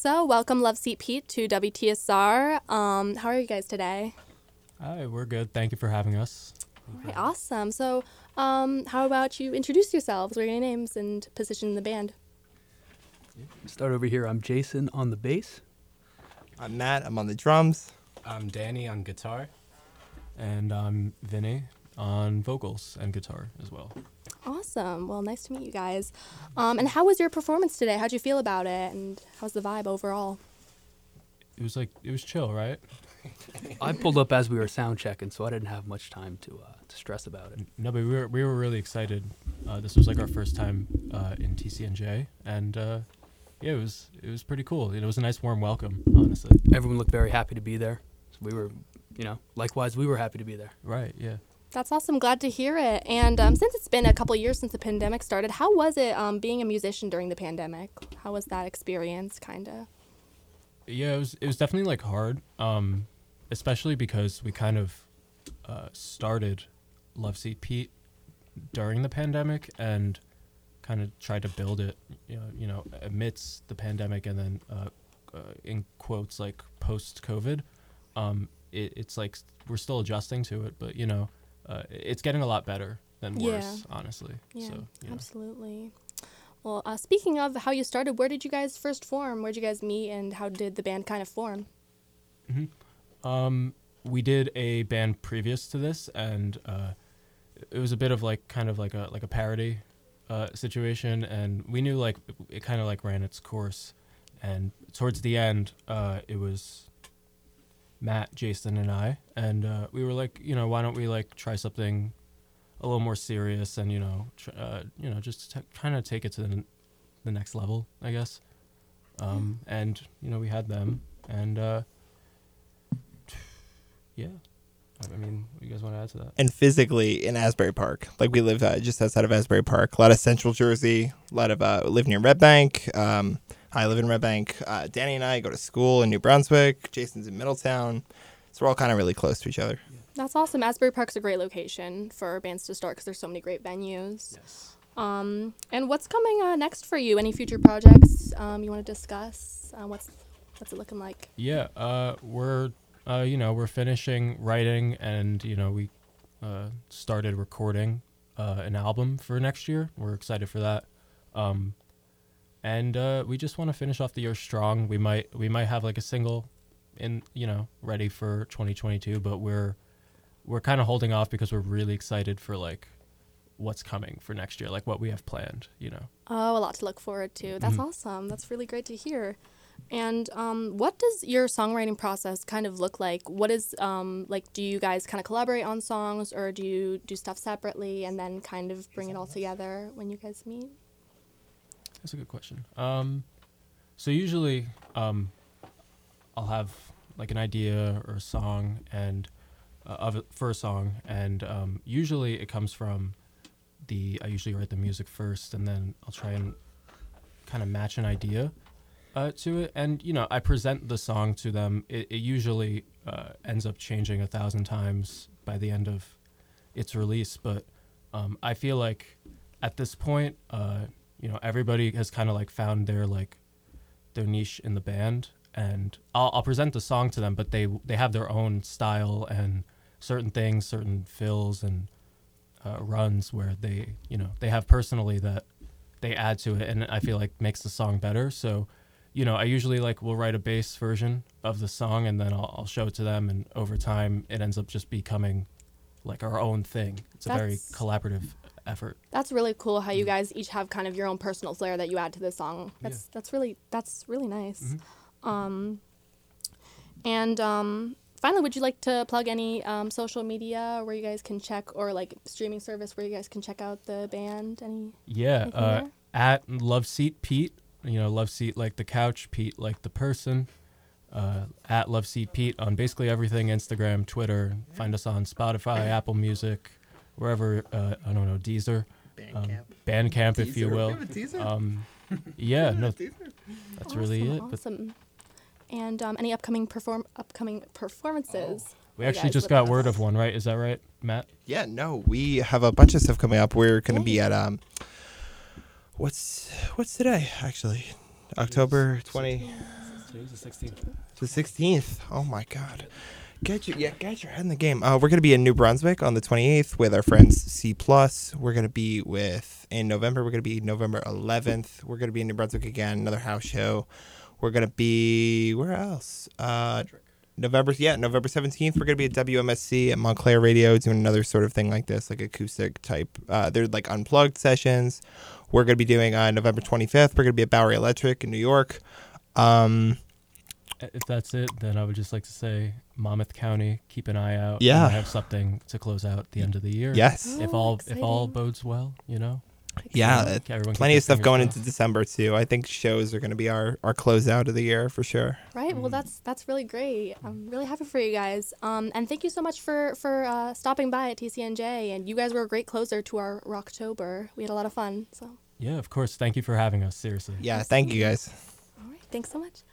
So welcome, Love Seat Pete, to WTSR. How are you guys today? Hi, we're good. Thank you for having us. All right, awesome. So how about you introduce yourselves, what are your names, and position in the band? Start over here. I'm Jason on the bass. I'm Matt. I'm on the drums. I'm Danny on guitar. And I'm Vinny on vocals and guitar as well. Awesome. Well, nice to meet you guys. And how was your performance today? How'd you feel about it? And how's the vibe overall? It was chill, right? I pulled up as we were sound checking, so I didn't have much time to stress about it. No, but we were really excited. This was like our first time in TCNJ, and yeah, it was pretty cool. It was a nice warm welcome, honestly. Everyone looked very happy to be there. So we were, likewise, we were happy to be there. Right, yeah. That's awesome. Glad to hear it. And since it's been a couple of years since the pandemic started, how was it being a musician during the pandemic? How was that experience, kind of? Yeah, it was definitely like hard, especially because we kind of started Love Seat Pete during the pandemic and kind of tried to build it, amidst the pandemic, and then in quotes like post-COVID. It's like we're still adjusting to it, but it's getting a lot better than worse, honestly. Yeah, so, absolutely. Well, speaking of how you started, where did you guys first form? Where did you guys meet, and how did the band kind of form? Mm-hmm. We did a band previous to this, and it was a bit of kind of like a parody situation, and we knew like it kind of like ran its course, and towards the end, it was Matt, Jason, and I, and we were like, why don't we like try something a little more serious, and just kind of take it to the next level, I guess. And we had them, and yeah. I mean, what do you guys want to add to that? And physically in Asbury Park, like we lived just outside of Asbury Park, a lot of Central Jersey, a lot of live near Red Bank. I live in Red Bank. Danny and I go to school in New Brunswick. Jason's in Middletown. So we're all kind of really close to each other. Yeah. That's awesome. Asbury Park's a great location for bands to start because there's so many great venues. Yes. And what's coming next for you? Any future projects you want to discuss? What's it looking like? Yeah, we're finishing writing, and we started recording an album for next year. We're excited for that. And we just want to finish off the year strong. We might have like a single in, ready for 2022, but we're kind of holding off because we're really excited for like what's coming for next year, like what we have planned, Oh, a lot to look forward to. That's awesome. That's really great to hear. And what does your songwriting process kind of look like? What is do you guys kind of collaborate on songs, or do you do stuff separately and then kind of bring it all together when you guys meet? That's a good question. So usually I'll have like an idea or a song and usually it comes from I usually write the music first, and then I'll try and kind of match an idea to it. And, I present the song to them. It usually ends up changing 1,000 times by the end of its release. But I feel like at this point, everybody has kind of like found their niche in the band, and I'll present the song to them, but they have their own style and certain things, certain fills and runs where they, they have personally that they add to it, and I feel like makes the song better. So, I usually will write a bass version of the song, and then I'll show it to them, and over time it ends up just becoming like our own thing. That's a very collaborative effort. That's really cool how you guys each have kind of your own personal flair that you add to the song. That's really nice. Mm-hmm. Finally, would you like to plug any social media where you guys can check, or streaming service where you guys can check out the band? At Love Seat Pete. Love Seat like the couch, Pete like the person. At Love Seat Pete on basically everything: Instagram, Twitter. Find us on Spotify, Apple Music, wherever, Deezer, Bandcamp, Deezer, if you will. That's awesome, really it. Awesome. And any upcoming performances? Oh. We actually just got word of one, right? Is that right, Matt? Yeah, no, we have a bunch of stuff coming up. We're going to be at, what's today, actually? October 20. Today's the 16th. It's the 16th. Oh my God. Get your head in the game. We're going to be in New Brunswick on the 28th with our friends C+. We're going to be in November. We're going to be November 11th. We're going to be in New Brunswick again, another house show. We're going to be, where else? November 17th. We're going to be at WMSC at Montclair Radio doing another sort of thing like this, like acoustic type. They're like unplugged sessions. We're going to be doing on November 25th. We're going to be at Bowery Electric in New York. If that's it, then I would just like to say Monmouth County, keep an eye out. Yeah. We have something to close out the end of the year. Yes. Oh, if all bodes well, you know. Yeah. Plenty of stuff going into December too. I think shows are going to be our closeout of the year for sure. Right. Well, that's really great. I'm really happy for you guys. And thank you so much for stopping by at TCNJ. And you guys were a great closer to our Rocktober. We had a lot of fun. So. Yeah, of course. Thank you for having us. Seriously. Yeah. Thank you guys. All right. Thanks so much.